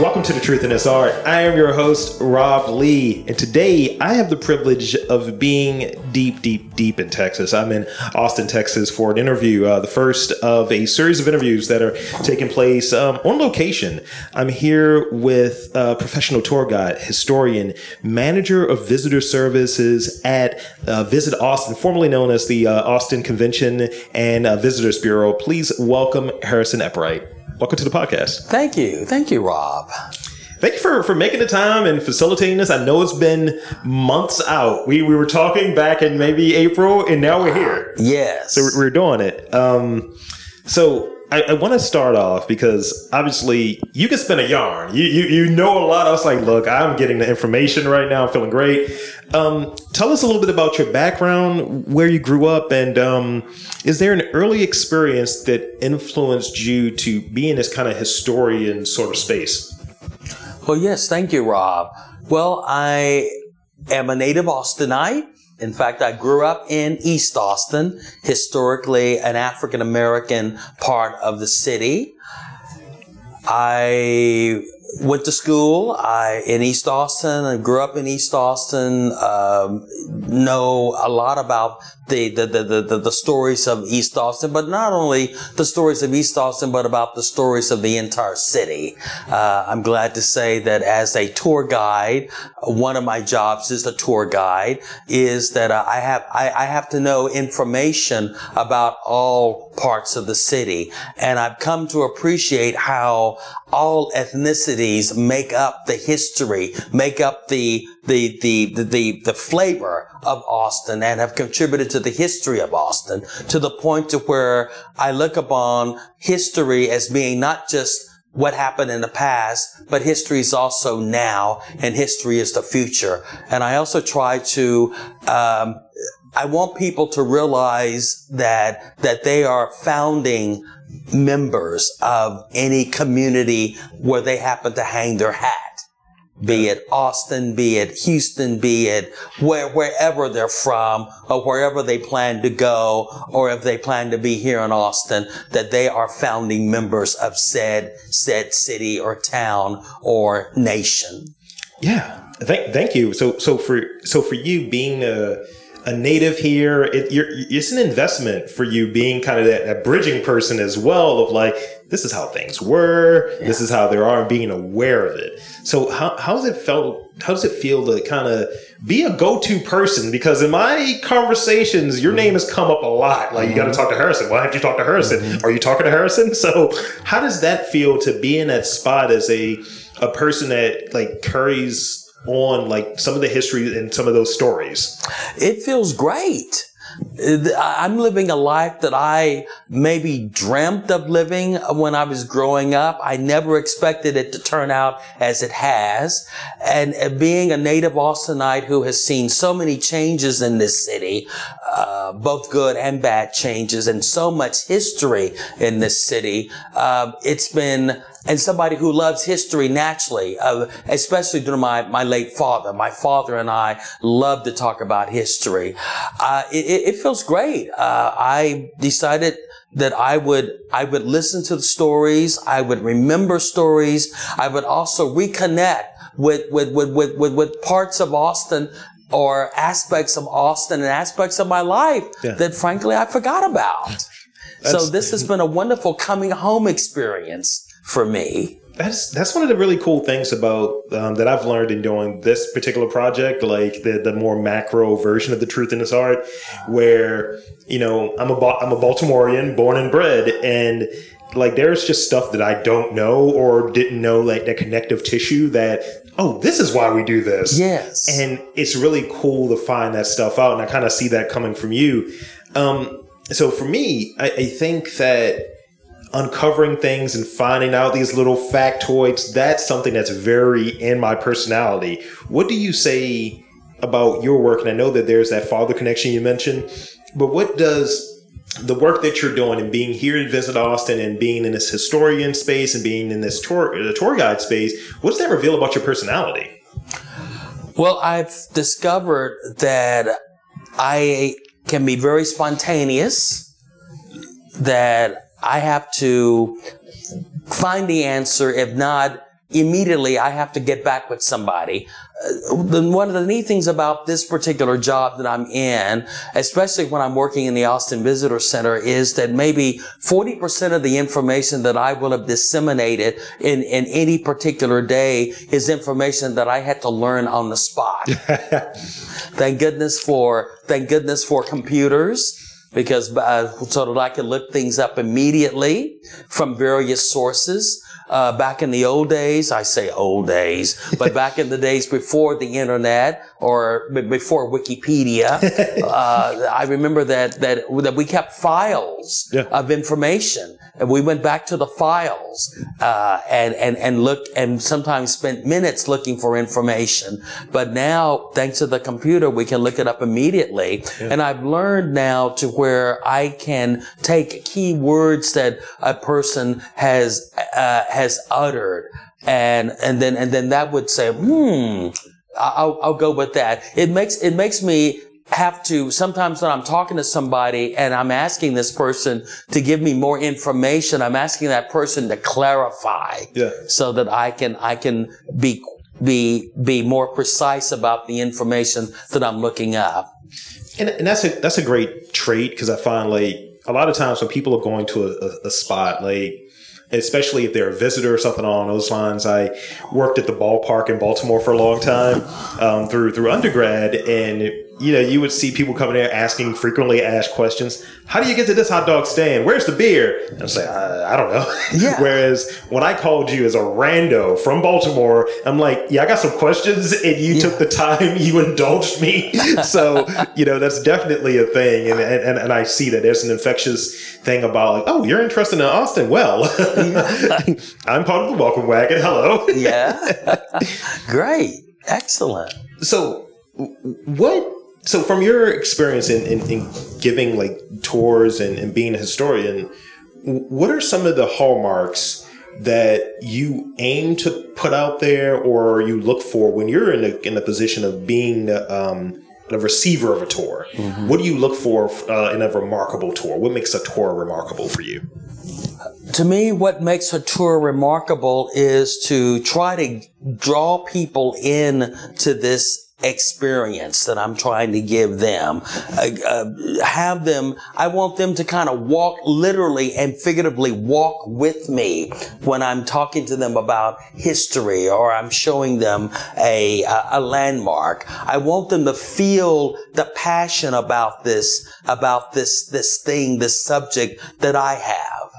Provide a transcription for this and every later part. Welcome to The Truth in This Art. I am your host, Rob Lee, and today I have the privilege of being deep in Texas. I'm in Austin, Texas for an interview, the first of a series of interviews that are taking place on location. I'm here with a professional tour guide, historian, manager of visitor services at Visit Austin, formerly known as the Austin Convention and Visitors Bureau. Please welcome Harrison Eppright. Welcome to the podcast. Thank you, Rob. Thank you for making the time and facilitating this. I know it's been months out. We were talking back in maybe April, and now we're here. Yes. So we're doing it. So I want to start off because obviously you can spin a yarn. You know a lot. I was like, look, I'm getting the information right now. I'm feeling great. Tell us a little bit about your background, where you grew up, and is there an early experience that influenced you to be in this kind of historian sort of space? Well, yes. Thank you, Rob. Well, I am a native Austinite. In fact, I grew up in East Austin, historically an African-American part of the city. I went to school in East Austin. I grew up in East Austin, know a lot about the stories of East Austin, but not only the stories of East Austin, but about the stories of the entire city. I'm glad to say that as a tour guide, one of my jobs as a tour guide is that I have to know information about all parts of the city. And I've come to appreciate how all ethnicities make up the history, make up the flavor of Austin, and have contributed to the history of Austin, to the point to where I look upon history as being not just what happened in the past, but history is also now, and history is the future. And I also try to I want people to realize that they are founding members of any community where they happen to hang their hat. Be it Austin, be it Houston, be it wherever they're from, or wherever they plan to go, or if they plan to be here in Austin, that they are founding members of said city or town or nation. Yeah, thank you. So for you being a native here, it's an investment for you being kind of that bridging person as well, of like, this is how things were, yeah. This is how they are, and being aware of it. So how does it feel to kind of be a go-to person? Because in my conversations, your name has come up a lot. Like, you got to talk to Harrison. Why haven't you talked to Harrison? Are you talking to Harrison? So how does that feel to be in that spot as a person that like carries on like some of the history and some of those stories? It feels great. I'm living a life that I maybe dreamt of living when I was growing up. I never expected it to turn out as it has. And being a native Austinite who has seen so many changes in this city, both good and bad changes, and so much history in this city, and somebody who loves history naturally, especially during my late father. My father and I love to talk about history. It feels great. I decided that I would listen to the stories. I would remember stories. I would also reconnect with parts of Austin, or aspects of Austin, and aspects of my life that frankly I forgot about. So this has been a wonderful coming home experience for me. That's one of the really cool things about that I've learned in doing this particular project, like the more macro version of The Truth in This Art, where, you know, I'm a Baltimorean, born and bred, and like there's just stuff that I don't know or didn't know, like that connective tissue that, oh, this is why we do this. Yes. And it's really cool to find that stuff out, and I kind of see that coming from you. So for me, I think that uncovering things and finding out these little factoids, that's something that's very in my personality. What do you say about your work? And I know that there's that father connection you mentioned, but what does the work that you're doing and being here to Visit Austin and being in this historian space and being in this tour guide space, what does that reveal about your personality? Well, I've discovered that I can be very spontaneous, that I have to find the answer, if not immediately I have to get back with somebody. One of the neat things about this particular job that I'm in, especially when I'm working in the Austin Visitor Center, is that maybe 40% of the information that I will have disseminated in any particular day is information that I had to learn on the spot. Thank goodness for computers, because so that I could look things up immediately from various sources. Back in the old days, I say old days, but back in the days before the internet or before Wikipedia, I remember that we kept files of information, and we went back to the files and looked, and sometimes spent minutes looking for information. But now, thanks to the computer, we can look it up immediately. Yeah. And I've learned now to where I can take key words that a person has uttered, and then that would say, I'll go with that. It makes me have to, sometimes when I'm talking to somebody and I'm asking this person to give me more information, I'm asking that person to clarify, so that I can be more precise about the information that I'm looking up. And that's a great trait, because I find, like, a lot of times when people are going to a spot, like, especially if they're a visitor or something along those lines. I worked at the ballpark in Baltimore for a long time, through undergrad, and you would see people coming there asking frequently asked questions. How do you get to this hot dog stand? Where's the beer? And I was like, I don't know. Yeah. Whereas when I called you as a rando from Baltimore, I'm like, I got some questions, and you took the time, you indulged me. So, that's definitely a thing. And I see that there's an infectious thing about, like, oh, you're interested in Austin. Well, I'm part of the welcome wagon. Hello. Great. Excellent. So from your experience in giving, like, tours and being a historian, what are some of the hallmarks that you aim to put out there, or you look for when you're in a position of being a receiver of a tour? Mm-hmm. What do you look for in a remarkable tour? What makes a tour remarkable for you? To me, what makes a tour remarkable is to try to draw people in to this experience that I'm trying to give them. I want them to kind of walk, literally and figuratively walk with me when I'm talking to them about history, or I'm showing them a landmark. I want them to feel the passion about this thing, this subject that I have.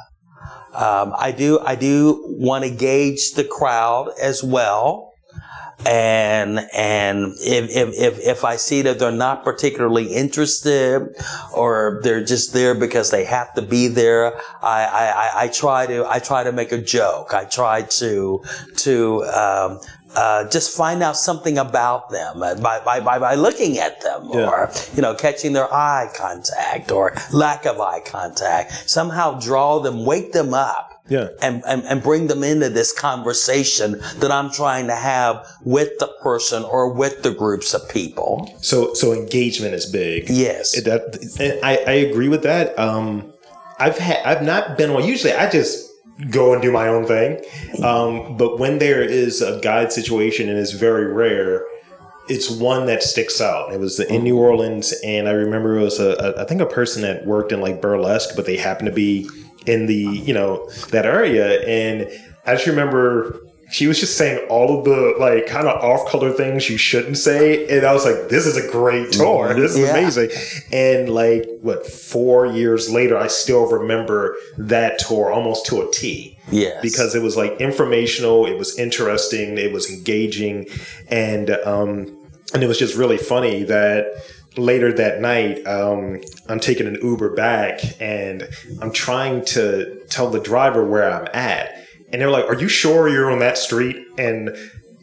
I do want to gauge the crowd as well. And if I see that they're not particularly interested, or they're just there because they have to be there, I try to make a joke. I try to just find out something about them by looking at them, or, catching their eye contact or lack of eye contact, somehow draw them, wake them up. Yeah. And bring them into this conversation that I'm trying to have with the person or with the groups of people. So engagement is big. Yes. I agree with that. I've not been on, usually I just go and do my own thing. But when there is a guide situation, and it's very rare, it's one that sticks out. It was in New Orleans, and I remember it was I think a person that worked in, like, burlesque, but they happened to be in the, that area. And I just remember she was just saying all of the, like, kind of off color things you shouldn't say. And I was like, this is a great tour. This is amazing. And, like, 4 years later, I still remember that tour almost to a T. Yes. Because it was, like, informational. It was interesting. It was engaging. And it was just really funny that later that night, I'm taking an Uber back, and I'm trying to tell the driver where I'm at. And they're like, are you sure you're on that street? And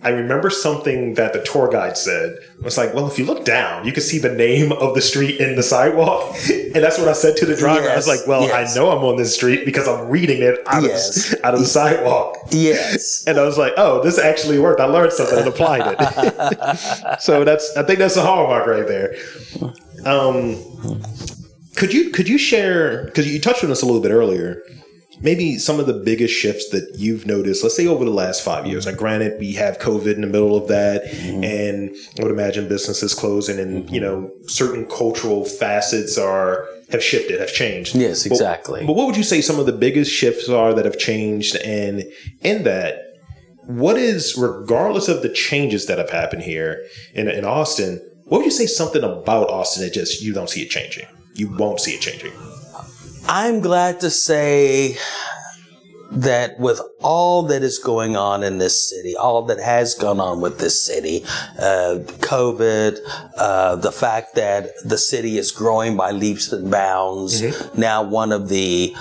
I remember something that the tour guide said. I was like, well, if you look down, you can see the name of the street in the sidewalk. And that's what I said to the driver. Yes. I was like, well, yes, I know I'm on this street because I'm reading it out of the sidewalk. Yes. And I was like, oh, this actually worked. I learned something and applied it. So I think that's a hallmark right there. Could you share, because you touched on this a little bit earlier, maybe some of the biggest shifts that you've noticed, let's say over the last 5 years. Now, granted, we have COVID in the middle of that, mm-hmm. and I would imagine businesses closing and, mm-hmm. you know, certain cultural facets have shifted, have changed. Yes, exactly. But what would you say some of the biggest shifts are that have changed? And in that, what is, regardless of the changes that have happened here in Austin, what would you say something about Austin that just, you don't see it changing? You won't see it changing. I'm glad to say that with all that is going on in this city, all that has gone on with this city, COVID, the fact that the city is growing by leaps and bounds, mm-hmm. now one of the,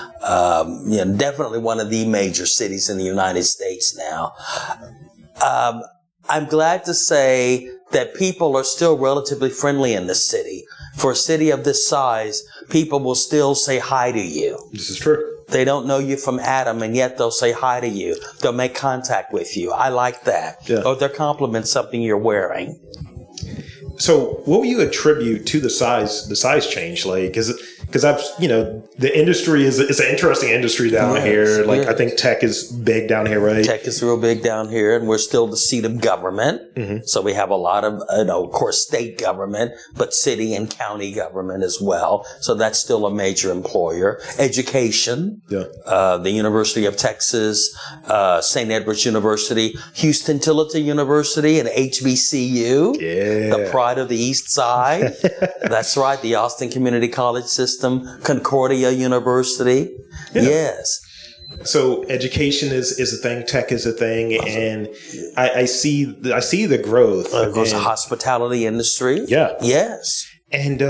definitely one of the major cities in the United States now. I'm glad to say that people are still relatively friendly in this city. For a city of this size, people will still say hi to you. This is true. They don't know you from Adam, and yet they'll say hi to you. They'll make contact with you. I like that. Yeah. Or they'll compliment something you're wearing. So what would you attribute to the size change? Like, because I've, the industry is an interesting industry down yes, here. Like, yes. I think tech is big down here, right? Tech is real big down here, and we're still the seat of government. Mm-hmm. So we have a lot of, of course, state government, but city and county government as well. So that's still a major employer. Education, yeah. The University of Texas, Saint Edward's University, Huston–Tillotson University, and HBCU. Yeah. The pride of the East Side. That's right. The Austin Community College System, Concordia University. Yeah. Yes. So education is a thing. Tech is a thing, and I see the growth. There's a hospitality industry. Yeah. Yes. And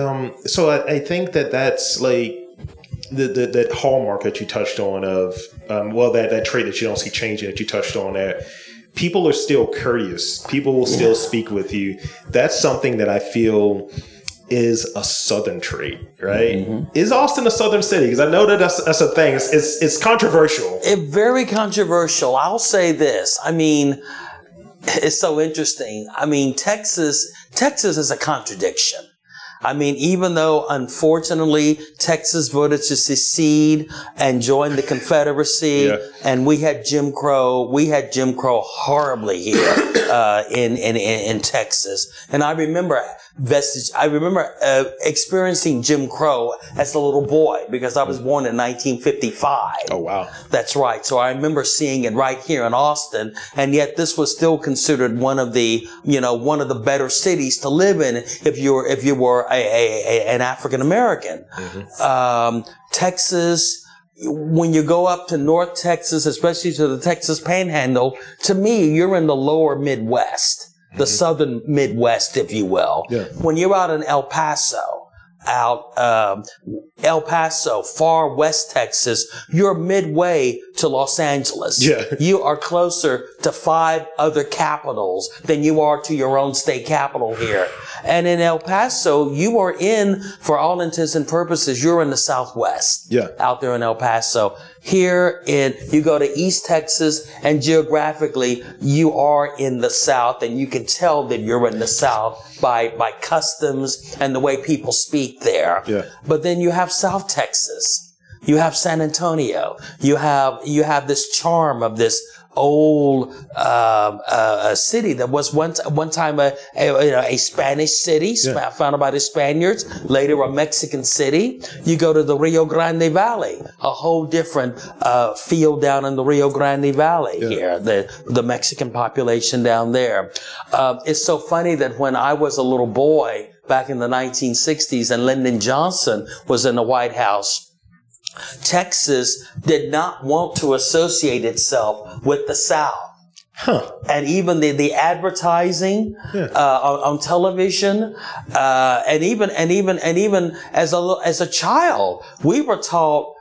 so I think that's like that hallmark that you touched on of that trait that you don't see changing that you touched on there. People are still courteous. People will still speak with you. That's something that I feel is a Southern trait, right? Mm-hmm. Is Austin a Southern city? Because I know that's a thing. It's controversial. It's very controversial. I'll say this. I mean, it's so interesting. I mean, Texas is a contradiction. I mean, even though, unfortunately, Texas voted to secede and join the Confederacy, yeah. and we had Jim Crow horribly here in Texas. And I remember experiencing Jim Crow as a little boy because I was born in 1955. Oh, wow. That's right. So I remember seeing it right here in Austin. And yet this was still considered one of the better cities to live in if you were an African American. Mm-hmm. Texas, when you go up to North Texas, especially to the Texas Panhandle, to me, you're in the lower Midwest, the mm-hmm. southern Midwest, if you will. Yeah. When you're out in El Paso, far west Texas, you're midway to Los Angeles. Yeah. You are closer to 5 other capitals than you are to your own state capital here. And in El Paso, you are for all intents and purposes, you're in the Southwest. Yeah. Out there in El Paso. Here you go to East Texas, and geographically, you are in the South, and you can tell that you're in the South by customs and the way people speak there. Yeah. But then you have South Texas. You have San Antonio. You have this charm of this old city that was one time a Spanish city, yeah. founded by the Spaniards, later a Mexican city. You go to the Rio Grande Valley, a whole different field down in the Rio Grande Valley yeah. here, the Mexican population down there. It's so funny that when I was a little boy back in the 1960s and Lyndon Johnson was in the White House, Texas did not want to associate itself with the South. Huh. And even the advertising yeah. On television, and even as a child, we were taught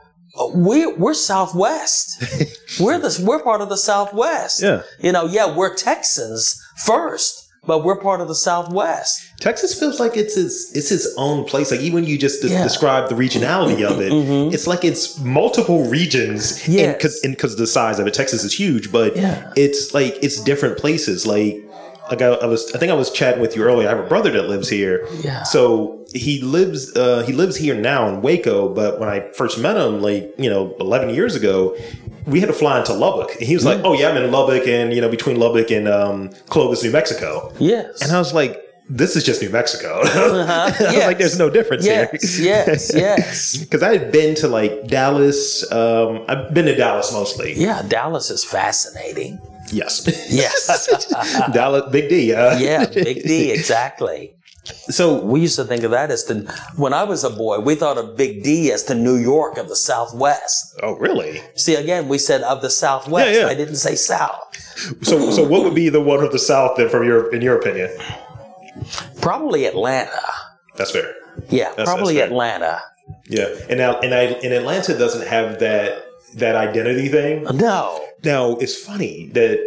we're Southwest. we're part of the Southwest. Yeah. We're Texans first. But we're part of the Southwest. Texas feels like it's its own place. Like, even when you just describe the regionality of it, mm-hmm. it's like it's multiple regions. Yeah. Because the size of it, Texas is huge, but yeah. it's like it's different places. Like I think I was chatting with you earlier. I have a brother that lives here. Yeah. So he lives here now in Waco, but when I first met him, 11 years ago, we had to fly into Lubbock. And he was like, oh yeah, I'm in Lubbock, and between Lubbock and Clovis, New Mexico. Yes. And I was like, this is just New Mexico. Yes. I was like, there's no difference here. Yes. Because I had been to Dallas. I've been to Dallas mostly. Yeah, Dallas is fascinating. Yes. Dallas, Big D. Yeah, Big D, exactly. So we used to think of that as when I was a boy, we thought of Big D as the New York of the Southwest. Oh, really? See, again, we said of the Southwest. Yeah. I didn't say South. So what would be the one of the South then, in your opinion? Probably Atlanta. That's fair. Yeah, that's fair. Atlanta. Yeah, and Atlanta doesn't have that identity thing. No. Now, it's funny that,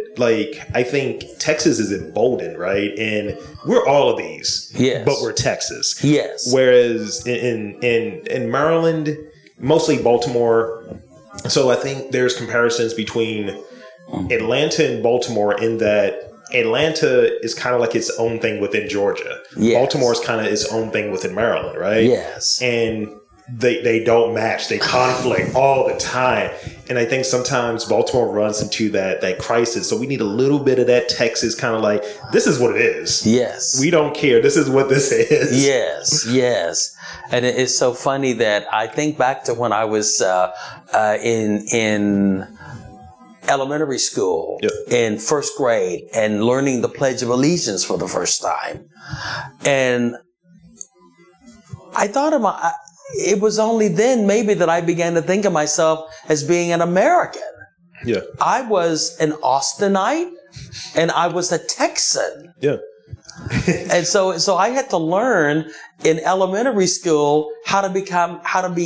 I think Texas is emboldened, right? And we're all of these. Yes. But we're Texas. Yes. Whereas in Maryland, mostly Baltimore. So I think there's comparisons between Atlanta and Baltimore in that Atlanta is kind of like its own thing within Georgia. Yes. Baltimore is kind of its own thing within Maryland, right? Yes. And they don't match. They conflict all the time. And I think sometimes Baltimore runs into that crisis. So we need a little bit of that Texas kind of this is what it is. Yes. We don't care. This is what this is. Yes. And it's so funny that I think back to when I was in elementary school, yep, in first grade, and learning the Pledge of Allegiance for the first time. And I thought of it was only then maybe that I began to think of myself as being an American. Yeah. I was an Austinite and I was a Texan. Yeah. And so I had to learn in elementary school how to be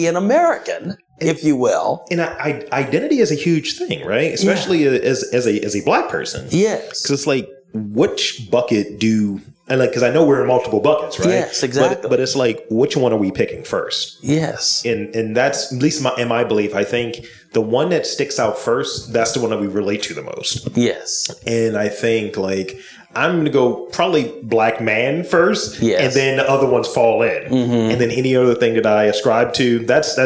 an American, if you will. And identity is a huge thing, right? Especially as a black person. Yes. Because it's which bucket do... And because I know we're in multiple buckets, right? Yes, exactly. But it's which one are we picking first? Yes. And that's, at least in my belief, I think the one that sticks out first, that's the one that we relate to the most. Yes. And I think I'm going to go probably black man first, yes, and then the other ones fall in. Mm-hmm. And then any other thing that I ascribe to, that's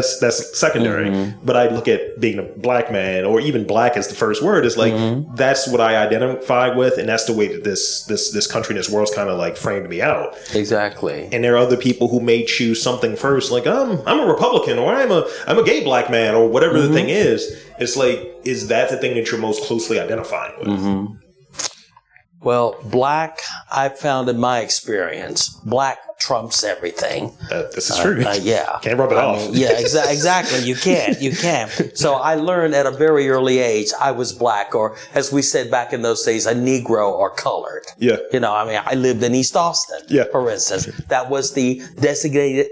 secondary. Mm-hmm. But I look at being a black man, or even black as the first word, is mm-hmm, that's what I identify with, and that's the way that this country and this world's kind of framed me out. Exactly. And there are other people who may choose something first, I'm a Republican, or I'm a gay black man, or whatever, mm-hmm, the thing is. It's is that the thing that you're most closely identifying with? Mm-hmm. Well, black, I found in my experience, black trumps everything. This is true. Can't rub it off. Yeah, exactly. You can't. So I learned at a very early age, I was black, or as we said back in those days, a Negro or colored. Yeah. I lived in East Austin, for instance. That was the designated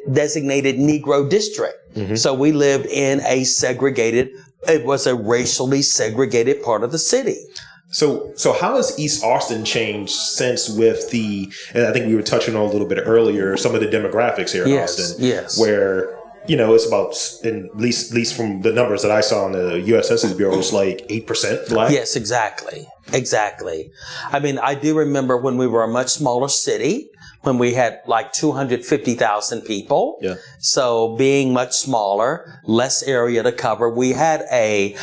Negro district. Mm-hmm. So we lived in it was a racially segregated part of the city. So how has East Austin changed since and I think we were touching on a little bit earlier, some of the demographics here in Austin. Yes. Where, it's about, at least from the numbers that I saw on the U.S. Census Bureau, it's 8% black. Yes, exactly. I mean, I do remember when we were a much smaller city, when we had 250,000 people. Yeah. So being much smaller, less area to cover, we had a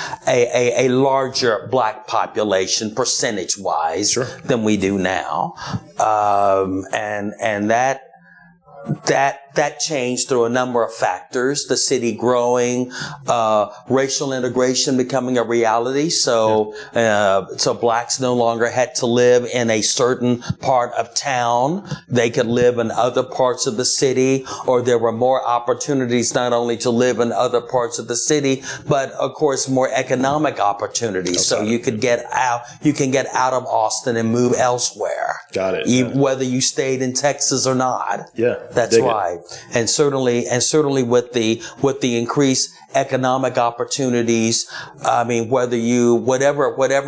larger black population percentage-wise, sure, than we do now. And that changed through a number of factors. The city growing, racial integration becoming a reality. So blacks no longer had to live in a certain part of town. They could live in other parts of the city, or there were more opportunities not only to live in other parts of the city, but of course more economic opportunities. Okay. So you could get out of Austin and move elsewhere. Got it. Whether you stayed in Texas or not. Yeah. That's right. And certainly with the increased economic opportunities, I mean, whatever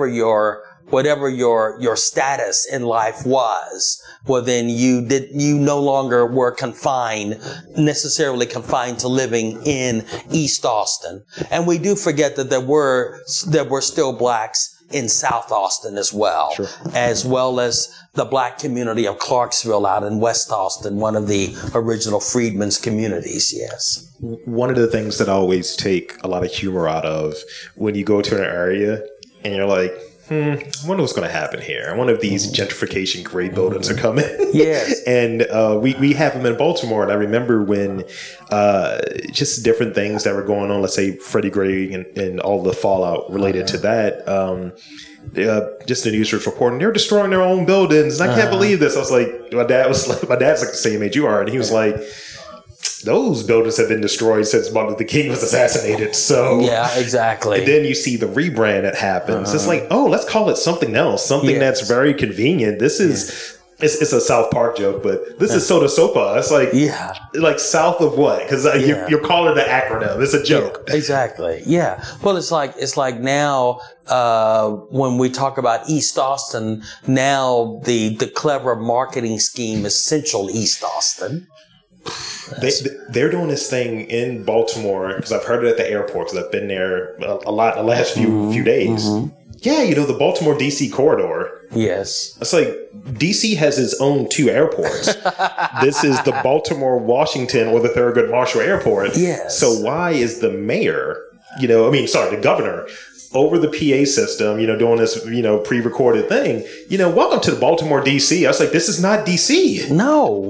your status in life was, well, then you no longer were confined to living in East Austin. And we do forget that there were still blacks in South Austin as well, sure, as well as the black community of Clarksville out in West Austin, one of the original freedmen's communities, yes. One of the things that I always take a lot of humor out of when you go to an area and you're like, I wonder what's going to happen here. I wonder if these gentrification gray buildings are coming. Yes. And we have them in Baltimore. And I remember when just different things that were going on, let's say Freddie Gray and all the fallout related to that. Just the news was reporting they're destroying their own buildings. And I can't believe this. I was like, my dad's like the same age you are. And he was like, those buildings have been destroyed since Martin Luther King was assassinated. So yeah, exactly. And then you see the rebrand that happens. It's like, oh, let's call it something else, something that's very convenient. This is it's a South Park joke, but this is Soda Sopa. It's like south of what? Because you're calling the acronym. It's a joke. Yeah, exactly. Yeah. Well, it's like now. When we talk about East Austin, now the clever marketing scheme is Central East Austin. They're doing this thing in Baltimore because I've heard it at the airport because I've been there a lot the last few days. Mm-hmm. Yeah, the Baltimore DC corridor. Yes. It's like DC has its own two airports. This is the Baltimore Washington or the Thurgood Marshall Airport. Yes. So why is the mayor, the governor, over the PA system, doing this, pre-recorded thing, welcome to the Baltimore DC. I was like, this is not DC. No.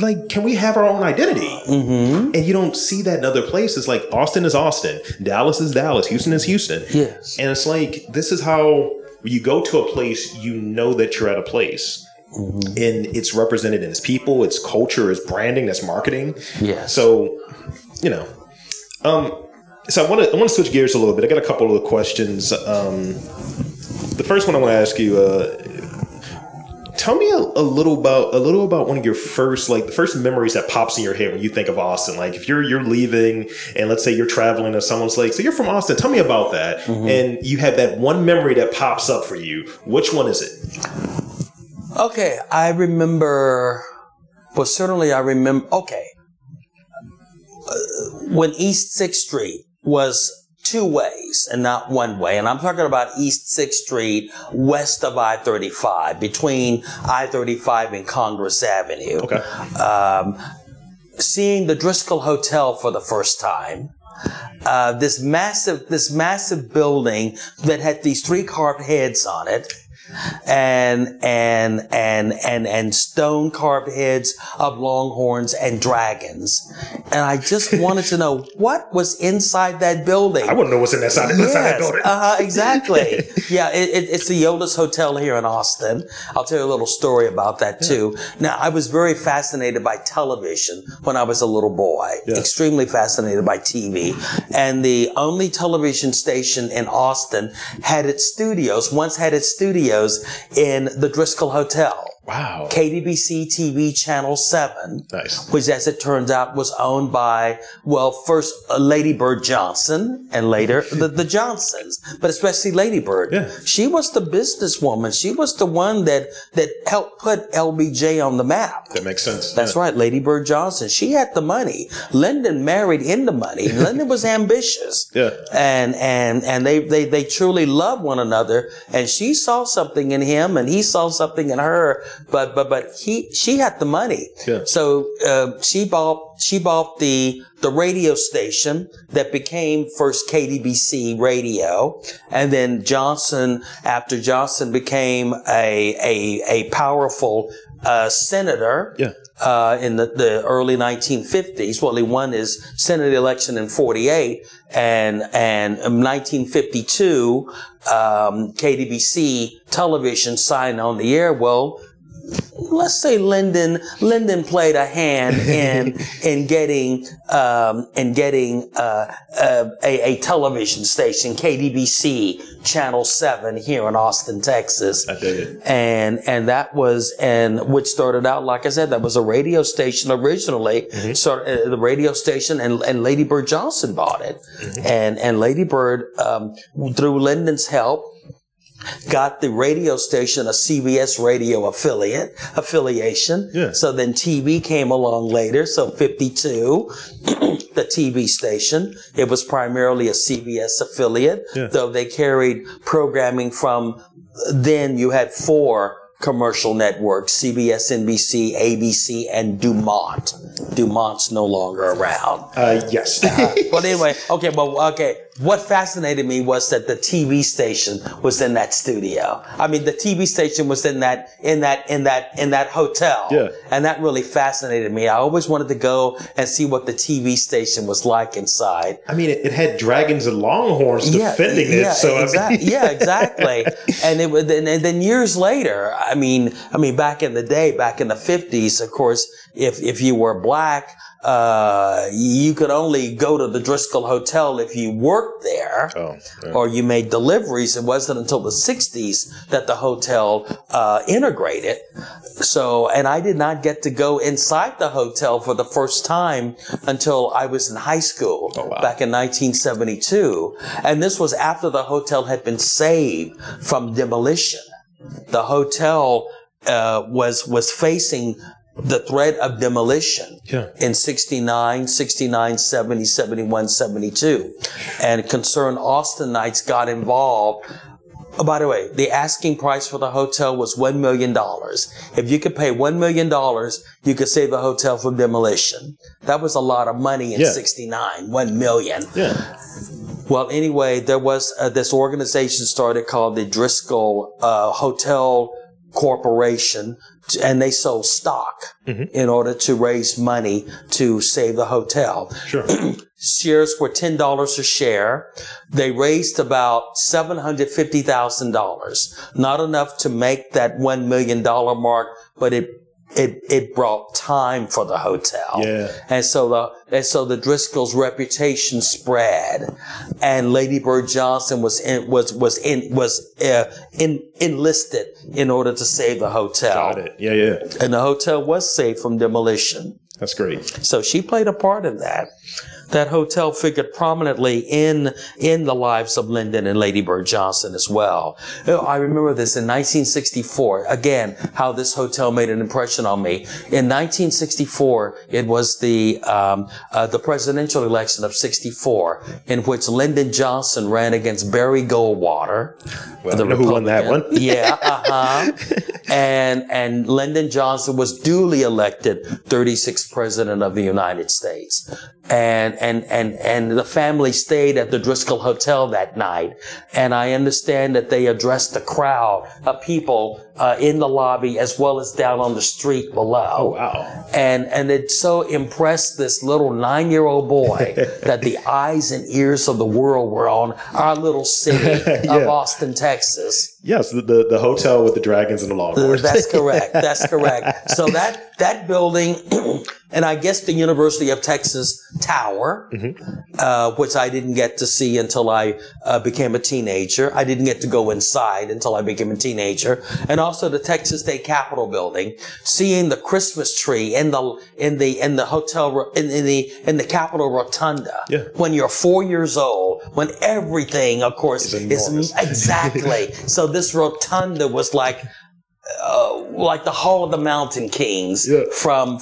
Like, can we have our own identity? Mm-hmm. And you don't see that in other places. Like Austin is Austin. Dallas is Dallas. Houston is Houston. Yes. And it's like, this is how you go to a place, that you're at a place. Mm-hmm. And it's represented in its people, its culture, its branding, its marketing. Yes. So, so I want to switch gears a little bit. I got a couple of questions. The first one I want to ask you, tell me a little about one of your first, the first memories that pops in your head when you think of Austin. Like if you're leaving and let's say you're traveling and someone's like, so you're from Austin, tell me about that. Mm-hmm. And you have that one memory that pops up for you. Which one is it? Okay. I remember, when East 6th Street was 2 ways and not 1 way. And I'm talking about East 6th Street west of I-35, between I-35 and Congress Avenue. Okay. Seeing the Driskill Hotel for the first time. This massive building that had these 3 carved heads on it. And stone carved heads of longhorns and dragons. And I just wanted to know what was inside that building. I wouldn't know what's inside that building. Exactly. Yeah. It's the oldest hotel here in Austin. I'll tell you a little story about that too. Yeah. Now, I was very fascinated by television when I was a little boy, extremely fascinated by TV. And the only television station in Austin had its studios in the Driskill Hotel. Wow. KTBC TV Channel 7. Nice. Which, as it turned out, was owned by, first Lady Bird Johnson and later the Johnsons, but especially Lady Bird. Yeah. She was the businesswoman. She was the one that helped put LBJ on the map. That makes sense. That's right. Lady Bird Johnson. She had the money. Lyndon married into money. Lyndon was ambitious. Yeah. And they truly loved one another. And she saw something in him and he saw something in her. But she had the money. Yeah. So, she bought the radio station that became first KTBC radio. And then after Johnson became a powerful, senator. Yeah. In the early 1950s. Well, he won his Senate election in 48 and 1952, KTBC television signed on the air. Well, let's say Lyndon played a hand in getting a television station, KTBC Channel 7 here in Austin, Texas. I dig it. And which started out, like I said, that was a radio station originally. Mm-hmm. So the radio station and Lady Bird Johnson bought it. Mm-hmm. And Lady Bird, through Lyndon's help, got the radio station, a CBS radio affiliation. Yeah. So then TV came along later. So 52, the TV station, it was primarily a CBS affiliate, though they carried programming from, then you had four commercial networks, CBS, NBC, ABC, and DuMont. DuMont's no longer around. Yes. But anyway, okay. What fascinated me was that the TV station was in that studio. I mean, the TV station was in that hotel. Yeah. And that really fascinated me. I always wanted to go and see what the TV station was like inside. I mean, it had dragons and longhorns defending it. So exactly. I mean. Yeah, exactly. And it was, and then years later, I mean, back in the day, back in the 50s, of course, if you were black, you could only go to the Driskill Hotel if you worked there or you made deliveries. It wasn't until the 60s that the hotel integrated. So, and I did not get to go inside the hotel for the first time until I was in high school back in 1972. And this was after the hotel had been saved from demolition. The hotel was facing the threat of demolition in 69, 70, 71, 72. And concerned Austinites got involved. Oh, by the way, the asking price for the hotel was $1 million. If you could pay $1 million, you could save the hotel from demolition. That was a lot of money in 69, $1 million. Yeah. Well, anyway, there was this organization started called the Driskill Hotel Corporation, and they sold stock in order to raise money to save the hotel. Sure. Shares were $10 a share. They raised about $750,000, not enough to make that $1 million mark, but it brought time for the hotel. Yeah. And so the Driskill's reputation spread, and Lady Bird Johnson was enlisted in order to save the hotel. Got it. Yeah, yeah. And the hotel was saved from demolition. That's great. So she played a part in that. That hotel figured prominently in the lives of Lyndon and Lady Bird Johnson as well. I remember this in 1964. Again, how this hotel made an impression on me. In 1964, it was the presidential election of 64, in which Lyndon Johnson ran against Barry Goldwater. Well, the Republican. Who won that one? Yeah. And Lyndon Johnson was duly elected 36th president of the United States. And the family stayed at the Driskill Hotel that night. And I understand that they addressed the crowd of people in the lobby as well as down on the street below. Oh, wow. And it so impressed this little 9-year-old boy that the eyes and ears of the world were on our little city of Austin, Texas. Yes, the hotel with the dragons and the longhorns. That's correct. That's correct. So that building, and I guess the University of Texas tower, which I didn't get to see until I became a teenager. I didn't get to go inside until I became a teenager, and also the Texas State Capitol building. Seeing the Christmas tree in the hotel in the Capitol Rotunda when you're 4 years old, when everything, of course, is exactly so. This rotunda was like the Hall of the Mountain Kings from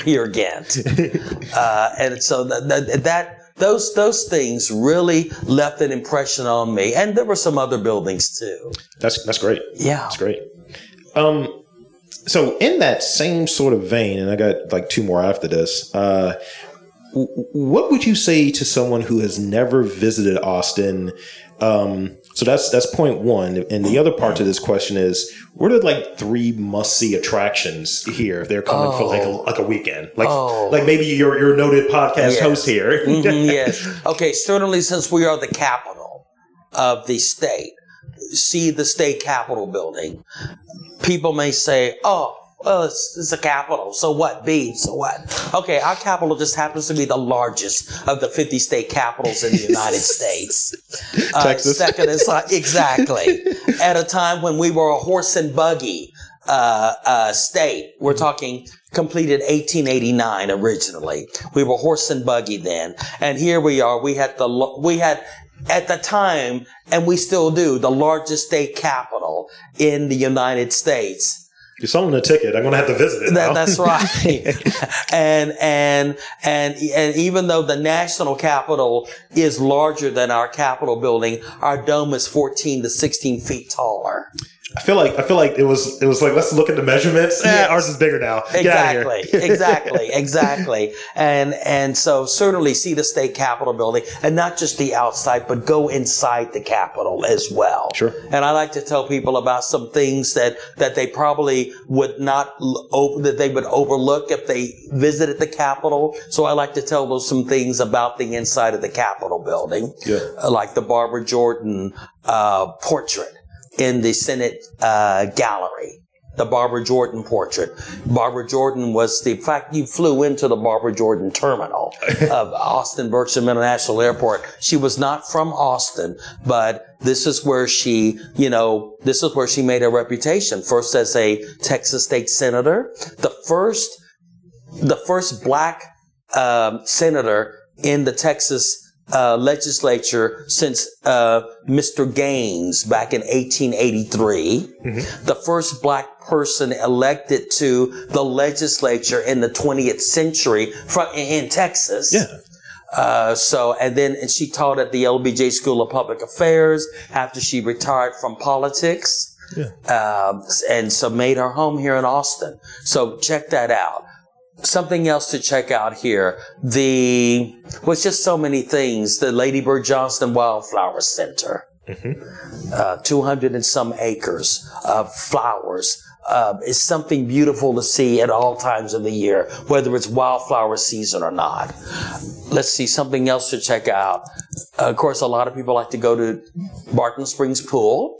Peer Gynt, and so those things really left an impression on me. And there were some other buildings too. That's great. Yeah, that's great. So in that same sort of vein, and I got like two more after this. What would you say to someone who has never visited Austin? So that's point one. And the other part to this question is, what are like three must-see attractions here if they're coming for like a weekend? Like maybe you're a noted podcast host here. Yes. Okay, certainly since we are the capital of the state, see the state capitol building. People may say, well, it's a capital. So what? So what? Okay, our capital just happens to be the largest of the 50 state capitals in the United States. Texas. Second is exactly. At a time when we were a horse and buggy state, we're talking completed 1889 originally. We were horse and buggy then, and here we are. We had at the time, and we still do, the largest state capital in the United States. You're selling a ticket. I'm going to have to visit it now. That's right. and even though the national capital is larger than our Capitol building, our dome is 14 to 16 feet taller. I feel like it was like, let's look at the measurements. Yes. Ours is bigger now. Get exactly, out of here. exactly. And so certainly see the state Capitol building, and not just the outside, but go inside the Capitol as well. Sure. And I like to tell people about some things that they probably would not that they would overlook if they visited the Capitol. So I like to tell them some things about the inside of the Capitol building, yeah. Like the Barbara Jordan portrait. In the Senate gallery, the Barbara Jordan portrait. Barbara Jordan was the fact you flew into the Barbara Jordan terminal of Austin Bergstrom International Airport. She was not from Austin, but this is where she made her reputation. First as a Texas state senator, the first black senator in the Texas legislature since Mr. Gaines back in 1883, mm-hmm. The first black person elected to the legislature in the 20th century in Texas. Yeah. And she taught at the LBJ School of Public Affairs after she retired from politics, yeah. And so made her home here in Austin. So check that out. Something else to check out here. Just so many things. The Lady Bird Johnston Wildflower Center. Mm-hmm. 200 and some acres of flowers. Is something beautiful to see at all times of the year, whether it's wildflower season or not. Let's see, something else to check out. Of course, a lot of people like to go to Barton Springs Pool,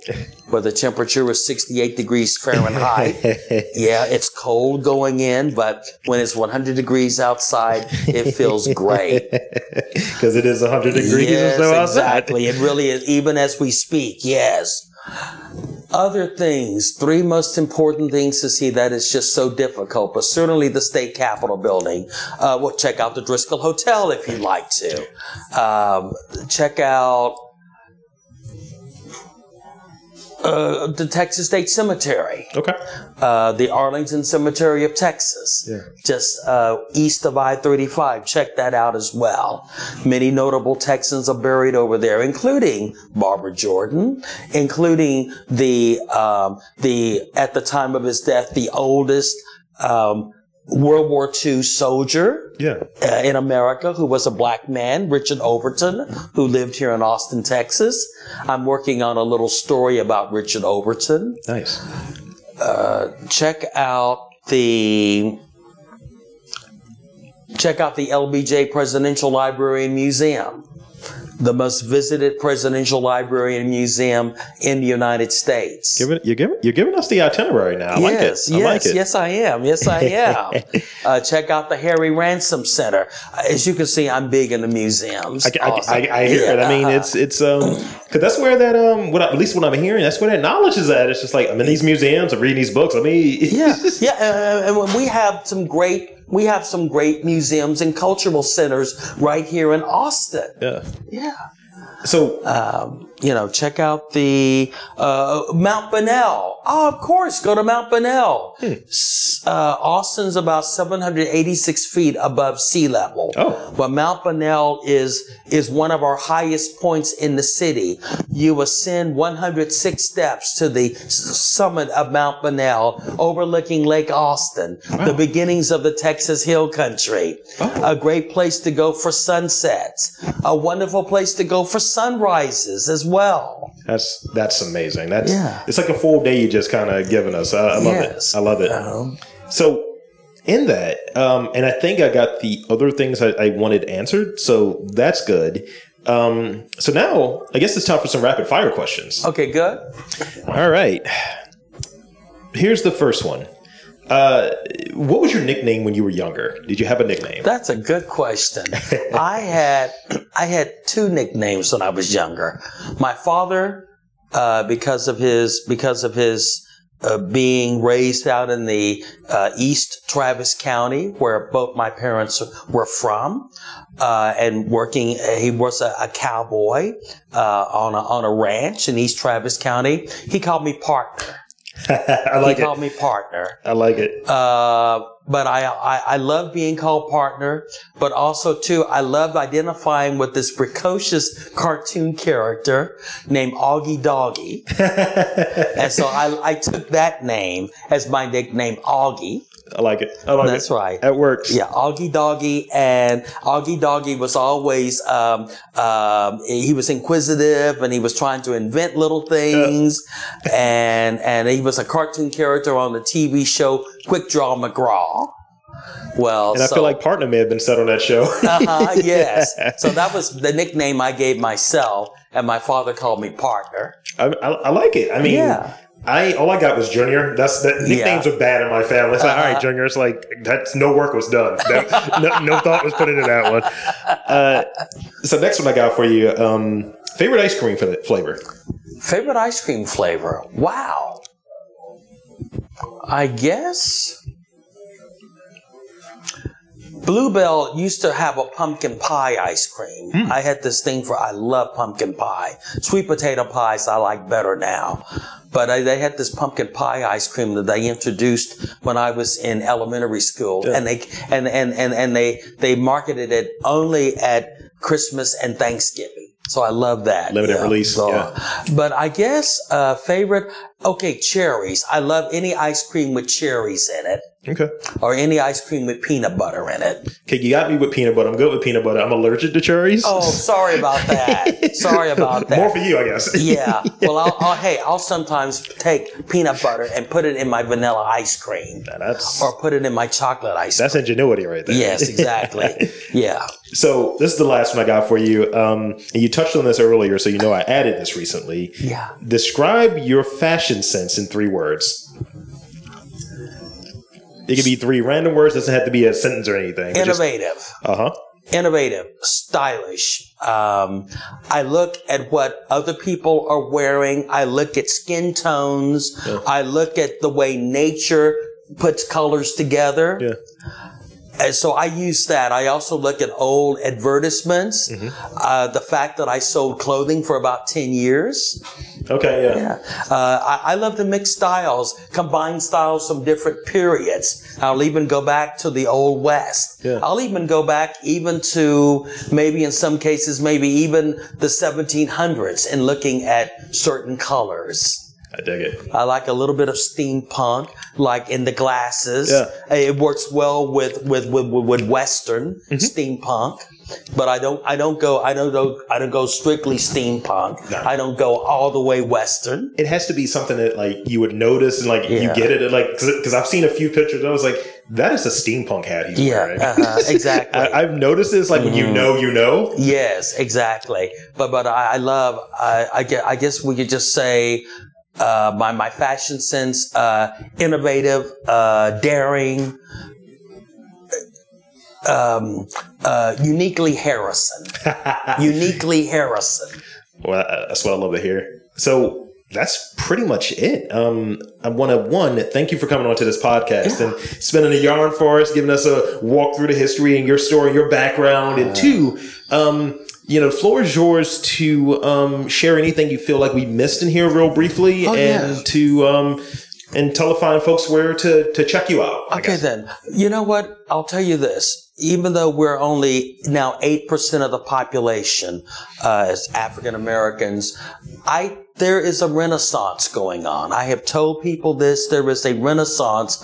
where the temperature was 68 degrees Fahrenheit. Yeah, it's cold going in, but when it's 100 degrees outside, it feels great. Because it is 100 degrees or so outside. Exactly. It really is, even as we speak, yes. Other things, three most important things to see that is just so difficult, but certainly the state Capitol building. Well, check out the Driskill Hotel if you'd like to. Check out the Texas State Cemetery. Okay. The Arlington Cemetery of Texas. Yeah. Just east of I-35. Check that out as well. Many notable Texans are buried over there, including Barbara Jordan, including the at the time of his death, the oldest World War II soldier in America, who was a black man, Richard Overton, who lived here in Austin, Texas. I'm working on a little story about Richard Overton. Nice. Check out the LBJ Presidential Library and Museum, the most visited presidential library and museum in the United States. You're giving us the itinerary now. I like it. Yes, I am. Check out the Harry Ransom Center. As you can see, I'm big in the museums. I hear it. I mean, because that's where that at least what I'm hearing, that's where that knowledge is at. It's just like I'm in these museums, I'm reading these books. I mean, and we have some great. We have some great museums and cultural centers right here in Austin. Yeah. So, check out the Mount Bonnell. Oh, of course, go to Mount Bonnell. Austin's about 786 feet above sea level. Oh. But Mount Bonnell is one of our highest points in the city. You ascend 106 steps to the summit of Mount Bonnell, overlooking Lake Austin, the beginnings of the Texas Hill Country. Oh. A great place to go for sunsets. A wonderful place to go for sunrises as well. That's amazing. It's like a full day you just kind of given us. I love it. So in that, and I think I got the other things I wanted answered. So that's good. So now I guess it's time for some rapid fire questions. Okay, good. All right. Here's the first one. What was your nickname when you were younger? Did you have a nickname? That's a good question. I had two nicknames when I was younger. My father, because of his being raised out in the East Travis County, where both my parents were from, and working. He was a cowboy on a ranch in East Travis County. He called me partner. I like it. He called me partner. I like it. But I love being called partner, but also too, I loved identifying with this precocious cartoon character named Augie Doggie. And so I took that name as my nickname, Augie. I like it. I like it. That's right. That works. Yeah, Augie Doggie. And Augie Doggie was always, he was inquisitive and he was trying to invent little things. And he was a cartoon character on the TV show Quick Draw McGraw. Well, and I feel like partner may have been said on that show. Yes. So that was the nickname I gave myself, and my father called me partner. I like it. I mean, yeah. All I got was Junior. Nicknames are bad in my family. It's like, all right, Junior. It's like, that's no work was done. No thought was put into that one. So next one I got for you, favorite ice cream flavor. Favorite ice cream flavor. Wow. I guess Bluebell used to have a pumpkin pie ice cream. I had this thing I love pumpkin pie. Sweet potato pies I like better now. But they had this pumpkin pie ice cream that they introduced when I was in elementary school. Yeah. And they marketed it only at Christmas and Thanksgiving. So I love that. Limited release. So, yeah. But I guess favorite, cherries. I love any ice cream with cherries in it. Okay. Or any ice cream with peanut butter in it. Okay, you got me with peanut butter. I'm good with peanut butter. I'm allergic to cherries. Oh, sorry about that. More for you, I guess. Yeah. Well, I'll sometimes take peanut butter and put it in my vanilla ice cream. Or put it in my chocolate ice cream. That's ingenuity right there. Yes, exactly. Yeah. So this is the last one I got for you. And you touched on this earlier, so you know I added this recently. Yeah. Describe your fashion sense in 3 words. It could be 3 random words. Doesn't have to be a sentence or anything. Innovative. Innovative. Stylish. I look at what other people are wearing. I look at skin tones. Yeah. I look at the way nature puts colors together. Yeah. And so I use that. I also look at old advertisements. Mm-hmm. The fact that I sold clothing for about 10 years. Okay, yeah. I love to mix styles, combine styles from different periods. I'll even go back to the Old West. Yeah. I'll even go back to maybe in some cases, maybe even the 1700s and looking at certain colors. I dig it. I like a little bit of steampunk, like in the glasses. Yeah. It works well with Western steampunk, but I don't go strictly steampunk. No. I don't go all the way Western. It has to be something that like you would notice and you get it. Like because I've seen a few pictures, and I was like, that is a steampunk hat he's wearing. Exactly. I've noticed this, like when you know. Yes, exactly. But I guess we could just say. My fashion sense, innovative, daring, uniquely Harrison. Uniquely Harrison. Well, that's what I love to hear. So that's pretty much it. I want to, thank you for coming on to this podcast and spinning a yarn for us, giving us a walk through the history and your story, your background, and 2, the floor is yours to share anything you feel like we missed in here real briefly and telefine folks where to check you out. Okay, then. You know what? I'll tell you this. Even though we're only now 8% of the population as African Americans, there is a renaissance going on. I have told people this. There is a renaissance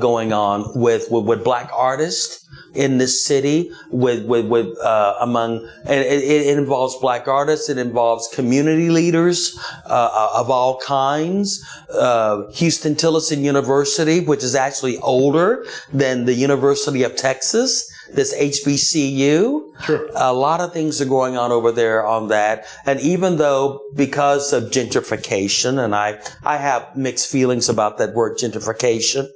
going on with Black artists in this city, it involves Black artists, it involves community leaders of all kinds. Huston–Tillotson University, which is actually older than the University of Texas, this HBCU. Sure. A lot of things are going on over there on that. And even though because of gentrification, and I have mixed feelings about that word gentrification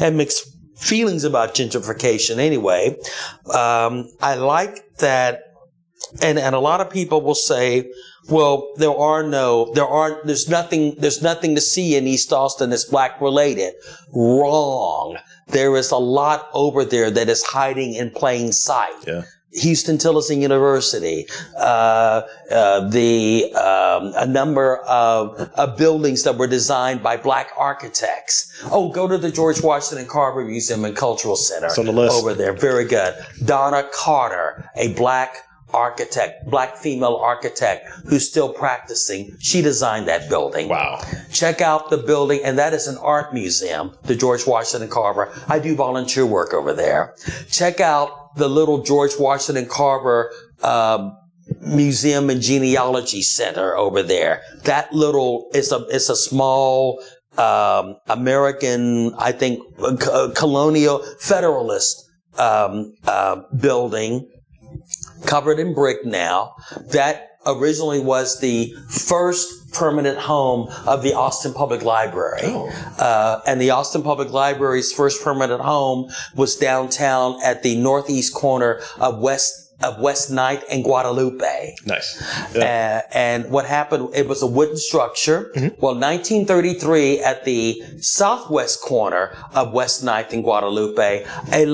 and mixed feelings about gentrification anyway. I like that. And a lot of people will say, Well, there's nothing to see in East Austin that's black related. Wrong. There is a lot over there that is hiding in plain sight. Yeah. Huston–Tillotson University, a number of buildings that were designed by black architects. Oh, go to the George Washington Carver Museum and Cultural Center. It's on the list. Over there. Very good. Donna Carter, a black architect, black female architect who's still practicing. She designed that building. Wow. Check out the building, and that is an art museum, the George Washington Carver. I do volunteer work over there. Check out the little George Washington Carver Museum and Genealogy Center over there. That little, it's a small American, I think, colonial Federalist building, covered in brick now. That originally was the first permanent home of the Austin Public Library. Oh. And the Austin Public Library's first permanent home was downtown at the northeast corner of West Ninth and Guadalupe. Nice. Yeah. And what happened, it was a wooden structure. Mm-hmm. Well, 1933, at the southwest corner of West Ninth and Guadalupe, a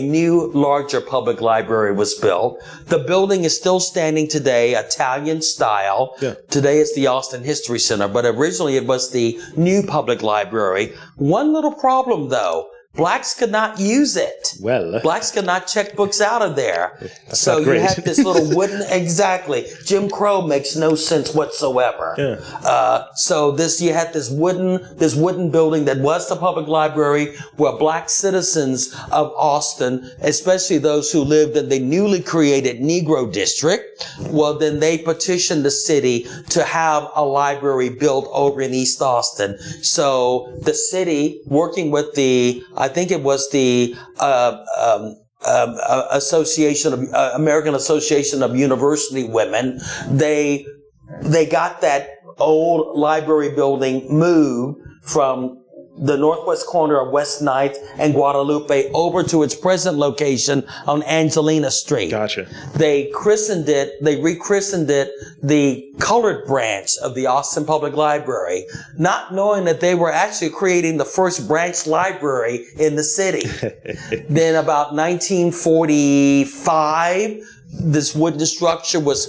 new, larger public library was built. The building is still standing today, Italian style. Yeah. Today it's the Austin History Center, but originally it was the new public library. One little problem, though. Blacks could not use it. Well, blacks could not check books out of there. So you had this little wooden, exactly. Jim Crow makes no sense whatsoever. Yeah. So you had this wooden building that was the public library, where black citizens of Austin, especially those who lived in the newly created Negro district, well, then they petitioned the city to have a library built over in East Austin. So the city, working with the, I think it was the American Association of University Women, they got that old library building moved from the northwest corner of West Ninth and Guadalupe over to its present location on Angelina Street. Gotcha. They christened it, they rechristened it the Colored Branch of the Austin Public Library, not knowing that they were actually creating the first branch library in the city. Then about 1945, this wooden structure was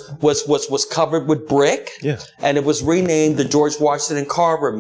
covered with brick, yeah, and it was renamed the George Washington Carver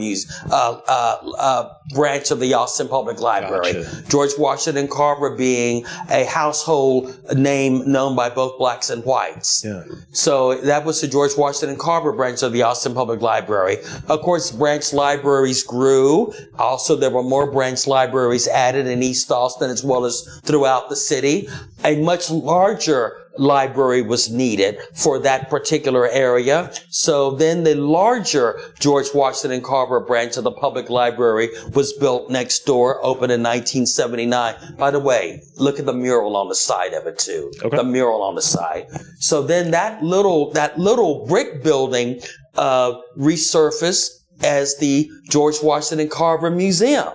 branch of the Austin Public Library. Gotcha. George Washington Carver being a household name known by both blacks and whites. Yeah. So that was the George Washington Carver branch of the Austin Public Library. Of course, branch libraries grew. Also, there were more branch libraries added in East Austin as well as throughout the city. A much larger library was needed for that particular area. So then the larger George Washington Carver branch of the public library was built next door, opened in 1979. By the way, look at the mural on the side of it too. Okay. The mural on the side. So then that little brick building resurfaced as the George Washington Carver Museum.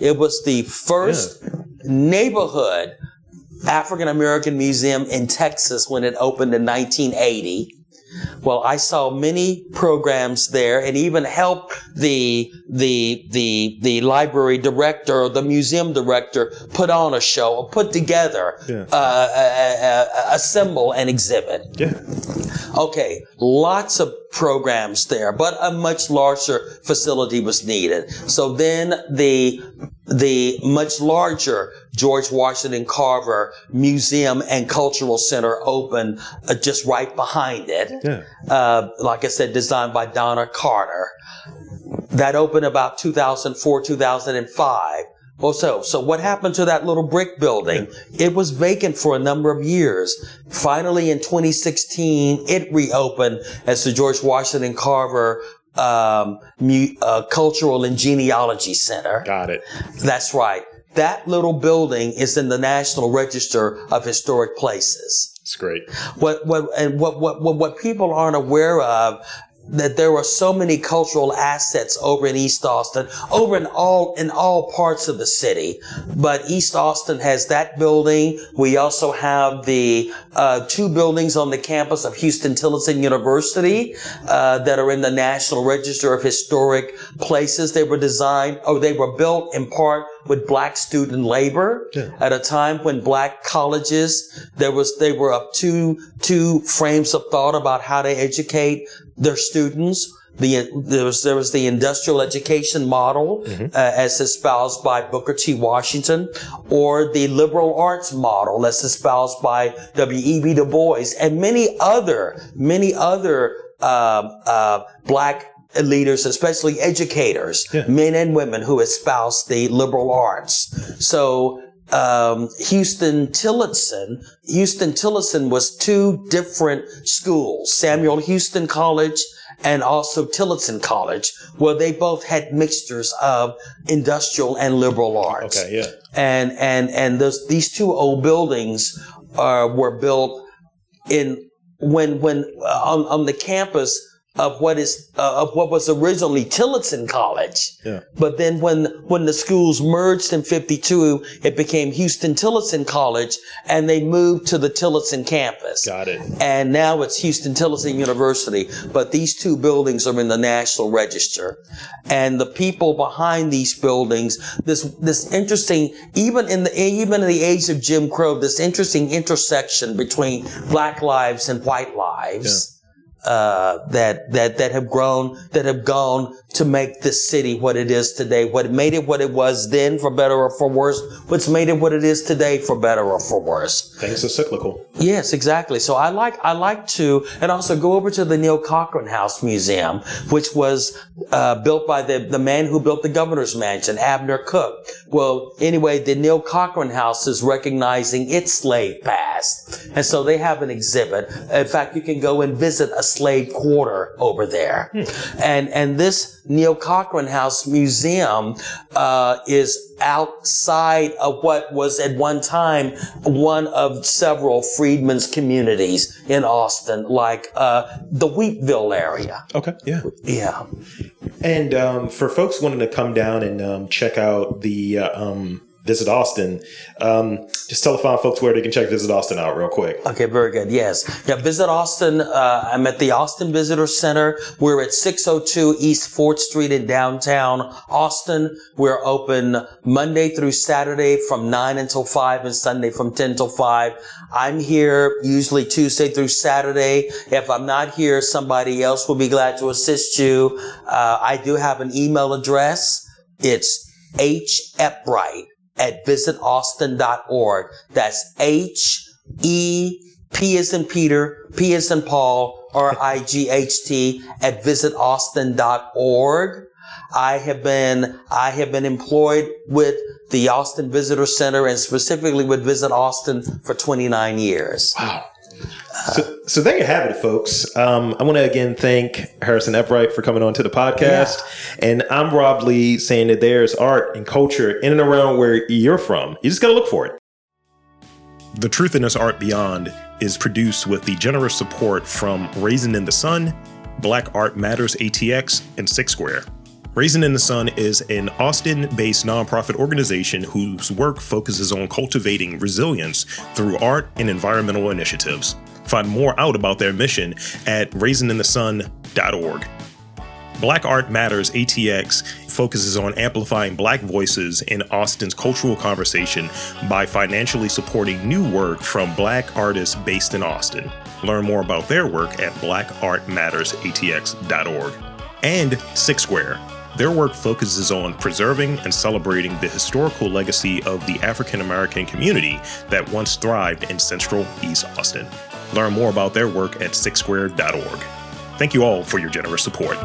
It was the first, yeah, neighborhood African American Museum in Texas when it opened in 1980. Well, I saw many programs there, and even helped the library director, or the museum director, put on a show, or put together, yeah, assemble an exhibit. Yeah. Okay, lots of programs there, but a much larger facility was needed. So then the much larger George Washington Carver Museum and Cultural Center opened just right behind it. Yeah. Like I said, designed by Donna Carter. That opened about 2004, 2005. Well, so what happened to that little brick building? It was vacant for a number of years. Finally, in 2016, it reopened as the George Washington Carver Cultural and Genealogy Center. Got it. That's right. That little building is in the National Register of Historic Places. It's great. What people aren't aware of that there were so many cultural assets over in East Austin, over in all parts of the city. But East Austin has that building. We also have the two buildings on the campus of Huston–Tillotson University that are in the National Register of Historic Places. They were designed, or they were built in part with black student labor. Yeah. At a time when black colleges, they were up to two frames of thought about how to educate their students. There was the industrial education model, as espoused by Booker T. Washington, or the liberal arts model as espoused by W.E.B. Du Bois, and many other black leaders, especially educators, men and women who espouse the liberal arts. So Huston–Tillotson was two different schools, Samuel Huston College and also Tillotson College, where they both had mixtures of industrial and liberal arts. Okay, yeah. And these two old buildings were built on the campus of what was originally Tillotson College. Yeah. But then when the schools merged in 1952, it became Huston–Tillotson College, and they moved to the Tillotson campus. Got it. And now it's Huston–Tillotson University, but these two buildings are in the National Register. And the people behind these buildings, this interesting, even in the age of Jim Crow, this interesting intersection between black lives and white lives. Yeah. That have gone to make this city what it is today, what made it what it was then for better or for worse, what's made it what it is today for better or for worse. Things are cyclical. Yes, exactly. So I like to, and also go over to the Neil Cochran House Museum, which was built by the man who built the governor's mansion, Abner Cook. Well, anyway, the Neil Cochran House is recognizing its slave past. And so they have an exhibit. In fact, you can go and visit a slave quarter over there. And this Neil Cochran House Museum is outside of what was at one time one of several freedmen's communities in Austin, like the Wheatville area. Okay, yeah. Yeah. And for folks wanting to come down and check out the Visit Austin, just telephone folks where they can check Visit Austin out real quick. Okay, very good. Yes. Yeah, Visit Austin. I'm at the Austin Visitor Center. We're at 602 East 4th Street in downtown Austin. We're open Monday through Saturday from 9 until 5 and Sunday from 10 till 5. I'm here usually Tuesday through Saturday. If I'm not here, somebody else will be glad to assist you. I do have an email address. It's heppright@visitaustin.org. That's H-E, P as in Peter, P as in Paul, R-I-G-H-T @visitaustin.org. I have been employed with the Austin Visitor Center and specifically with Visit Austin for 29 years. Wow. So there you have it, folks. I want to again thank Harrison Eppright for coming on to the podcast. Yeah. And I'm Rob Lee saying that there's art and culture in and around where you're from. You just got to look for it. The Truth in Us Art Beyond is produced with the generous support from Raasin in the Sun, Black Art Matters ATX, and Six Square. Raasin in the Sun is an Austin-based nonprofit organization whose work focuses on cultivating resilience through art and environmental initiatives. Find more out about their mission at raisininthesun.org. Black Art Matters ATX focuses on amplifying Black voices in Austin's cultural conversation by financially supporting new work from Black artists based in Austin. Learn more about their work at blackartmattersatx.org. And Six Square. Their work focuses on preserving and celebrating the historical legacy of the African-American community that once thrived in Central East Austin. Learn more about their work at sixsquare.org. Thank you all for your generous support.